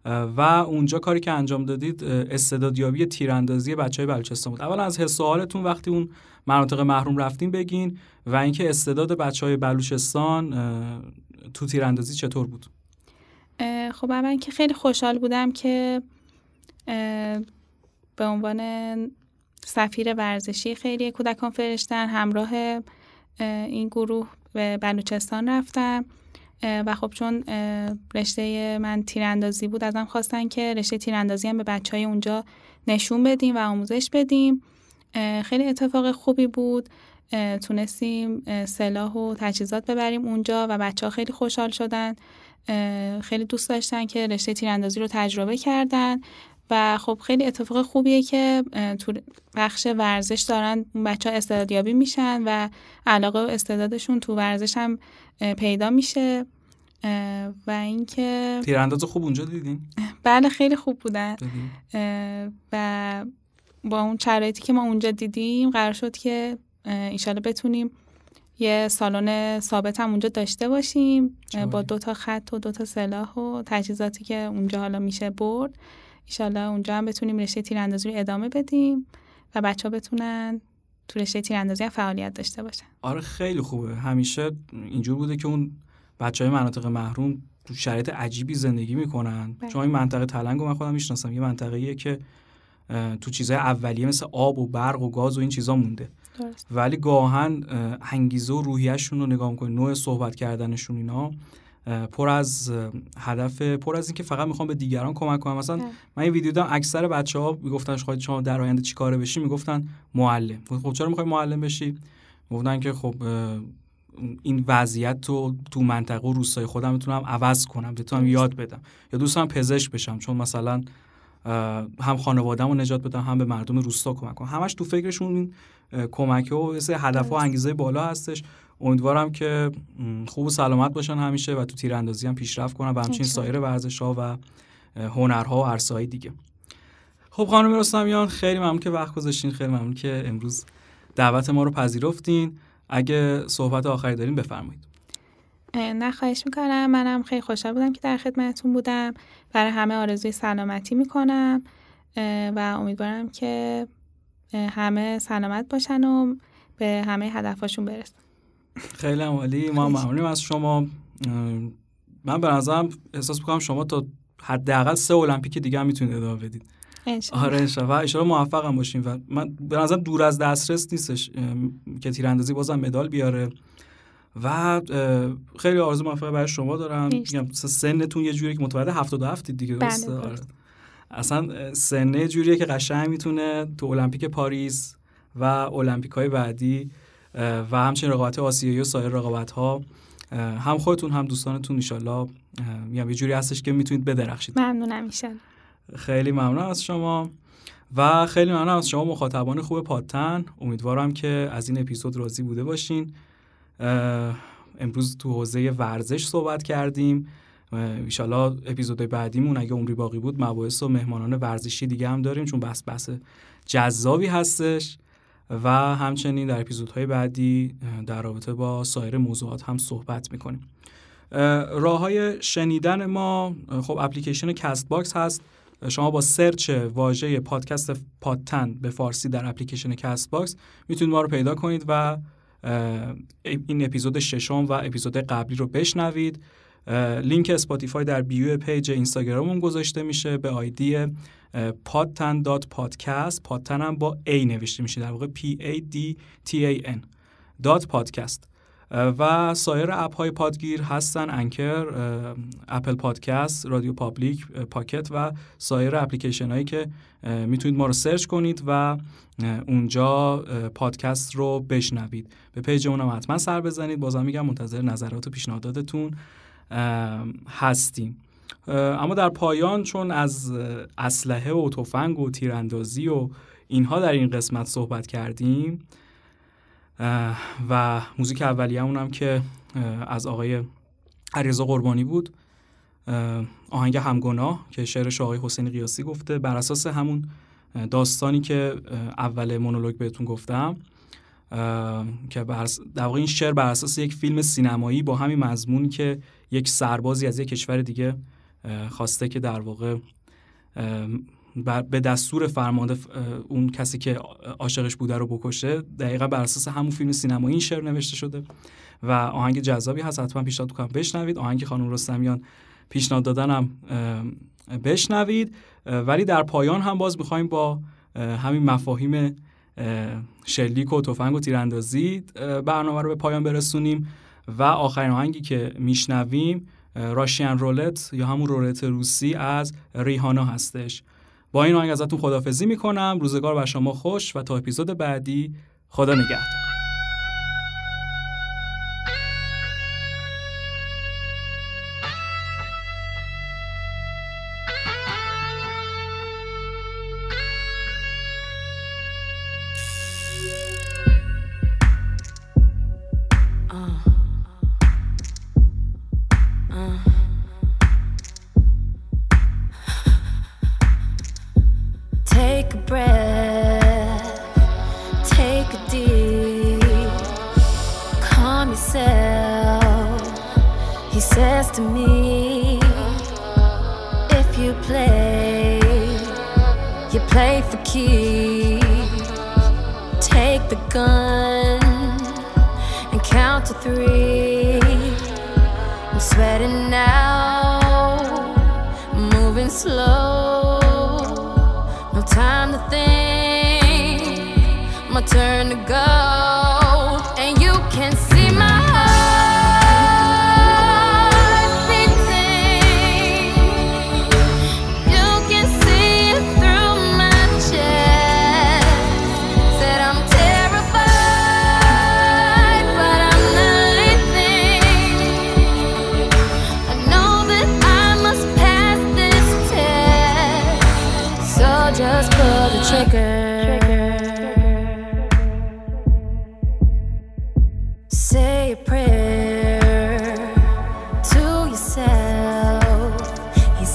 و اونجا کاری که انجام دادید استعدادیابی تیراندازی بچهای بلوچستان بود. اولا از حس و حالتون وقتی اون مناطق محروم رفتین بگین و اینکه استعداد بچهای بلوچستان تو تیراندازی چطور بود؟ خب من که خیلی خوشحال بودم که به عنوان سفیر ورزشی خیریه کودکان فرشته‌اند همراه این گروه به بلوچستان رفتم و خب چون رشته من تیراندازی بود ازم خواستن که رشته تیراندازی هم به بچهای اونجا نشون بدیم و آموزش بدیم. خیلی اتفاق خوبی بود، تونستیم سلاح و تجهیزات ببریم اونجا و بچه‌ها خیلی خوشحال شدن، خیلی دوست داشتن که رشته تیراندازی رو تجربه کردن و خب خیلی اتفاق خوبیه که تو بخش ورزش دارن بچه‌ها استعدادیابی میشن و علاقه و استعدادشون تو ورزش هم پیدا میشه. و اینکه تیرانداز خوب اونجا دیدین؟ بله خیلی خوب بودن و با اون شرایطی که ما اونجا دیدیم قرار شد که انشالله بتونیم یه سالن ثابت هم اونجا داشته باشیم با 2 تا خط و 2 تا سلاح و تجهیزاتی که اونجا حالا میشه برد. انشالله اونجا هم بتونیم رشته تیراندازی رو ادامه بدیم و بچه‌ها بتونن تو رشته تیراندازی هم فعالیت داشته باشن. آره خیلی خوبه. همیشه اینجور بوده که اون بچه‌های مناطق محروم تو شرایط عجیبی زندگی میکنن. چون این منطقه تلنگ رو من خودم میشناسم، یه منطقه‌ایه که تو چیزهای اولیه مثل آب و برق و گاز و این چیزا مونده. درست. ولی گاهن انگیزه و روحیه‌شون رو نگاه می‌کنی، نوع صحبت کردنشون اینا پر از هدف، پر از اینکه فقط میخوام به دیگران کمک کنم. مثلا من یه ویدیو دیدم اکثر بچه‌ها میگفتن شاید شما در آینده چیکاره بشی، میگفتن معلم. خب چرا میخوای معلم بشی؟ میگفتن که خب این وضعیت رو تو منطقه و روستای خودم میتونم عوض کنم، بتونم یاد بدم، یا دوستم پزشک بشم چون مثلا هم خانواده‌مو نجات بدم هم به مردم روستا کمک کنم. همش تو فکرشون کمک و هدف و انگیزه بالا هستش. امیدوارم که خوب و سلامت باشن همیشه و تو تیراندازی هم پیشرفت کنن و همچنین سایر ورزش‌ها و هنرها و عرصه‌های دیگه. خب خانم رستمیان خیلی ممنون که وقت گذاشتین، خیلی ممنون که امروز دعوت ما رو پذیرفتین. اگه صحبت آخری دارین بفرمایید. نه خواهش میکنم. منم خیلی خوشحال بودم که در خدمتتون بودم. برای همه آرزوی سلامتی میکنم و امیدوارم که همه سلامت باشن و به همه هدفاشون برسن. خیلی عالی. ما ممنونیم از شما. من به نظرم احساس میکنم شما تا حداقل 3 المپیک دیگه هم میتونید ادامه بدید. آره انشالله. و انشالله موفق هم باشیم و من به نظرم دور از دسترس نیستش که تیراندازی بازم مدال بیاره و خیلی آرزو موفقیت برای شما دارم. میگم سنتون یه جوریه که متولد 77 دیگه درسته؟ آره. اصلا سنه جوریه که قشنگ میتونه تو المپیک پاریس و المپیک‌های بعدی و همچنین رقابت‌های آسیایی و سایر رقابت‌ها هم خودتون هم دوستانتون ان شاءالله میگم یه جوری هستش که میتونید بدرخشید. ممنونم ایشان. خیلی ممنون از شما و خیلی ممنونم از شما مخاطبان خوب پادتن. امیدوارم که از این اپیزود راضی بوده باشین. امروز تو حوزه ورزش صحبت کردیم. ان شاءالله اپیزود بعدیمون اگه عمری باقی بود مباحث و مهمانان ورزشی دیگه هم داریم چون بحث جذابی هستش و همچنین در اپیزودهای بعدی در رابطه با سایر موضوعات هم صحبت میکنیم. راههای شنیدن ما خب اپلیکیشن کست باکس هست. شما با سرچ واژه پادکست پادتن به فارسی در اپلیکیشن کست باکس میتونید ما رو پیدا کنید و این اپیزود ششم و اپیزود قبلی رو بشنوید. لینک اسپاتیفای در بیو پیج اینستاگرامم گذاشته میشه به آیدی podtan.podcast. پادتن هم با A نوشته میشه در واقع PADTAN .podcast و سایر اپ های پادگیر هستن انکر، اپل پادکست، رادیو پابلیک، پاکت و سایر اپلیکیشن هایی که میتونید ما رو سرچ کنید و اونجا پادکست رو بشنوید. به پیج اونم حتما سر بزنید. بازم میگم منتظر نظرات و پیشنهاداتتون هستیم. اما در پایان چون از اسلحه و تفنگ و تیراندازی و اینها در این قسمت صحبت کردیم و موزیک اولیه‌مون هم که از آقای علیرضا قربانی بود، آهنگ همگناه که شعرش آقای حسین قیاسی گفته بر اساس همون داستانی که اول مونولوگ بهتون گفتم که در واقع این شعر بر اساس یک فیلم سینمایی با همین مضمون که یک سربازی از یک کشور دیگه خواسته که در واقع به دستور فرمانده اون کسی که عاشقش بوده رو بکشه، دقیقا بر اساس همون فیلم سینمایی این شعر نوشته شده و آهنگ جذابی هست. حتما پیشنهاد می‌کنم بشنوید. آهنگ خانم رستمیان پیشنهاد دادنم بشنوید. ولی در پایان هم باز می‌خوایم با همین مفاهیم شلیک و تفنگ و تیراندازی برنامه رو به پایان برسونیم و آخرین آهنگی که میشنویم راشیان رولت یا همون رولت روسی از ریهانا هستش. با این آهنگ ازتون خداحافظی میکنم. روزگار بر شما خوش و تا اپیزود بعدی خدا نگهدار.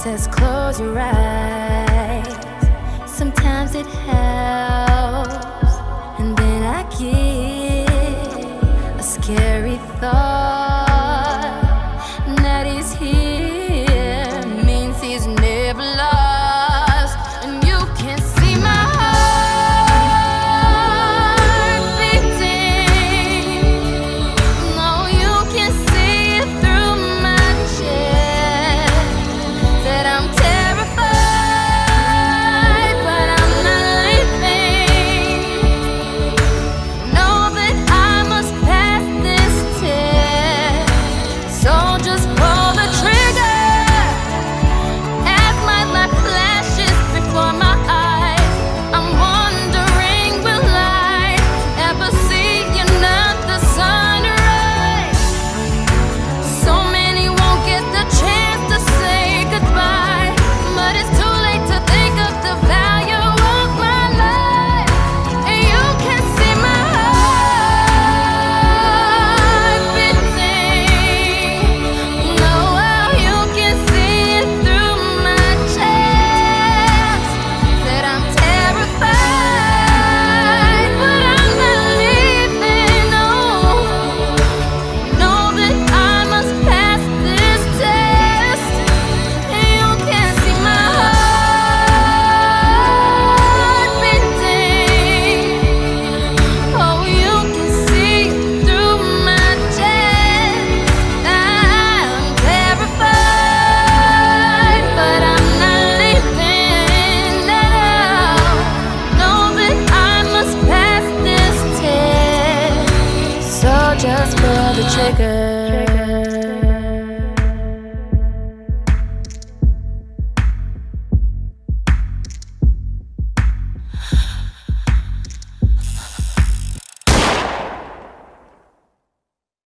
Says close your eyes.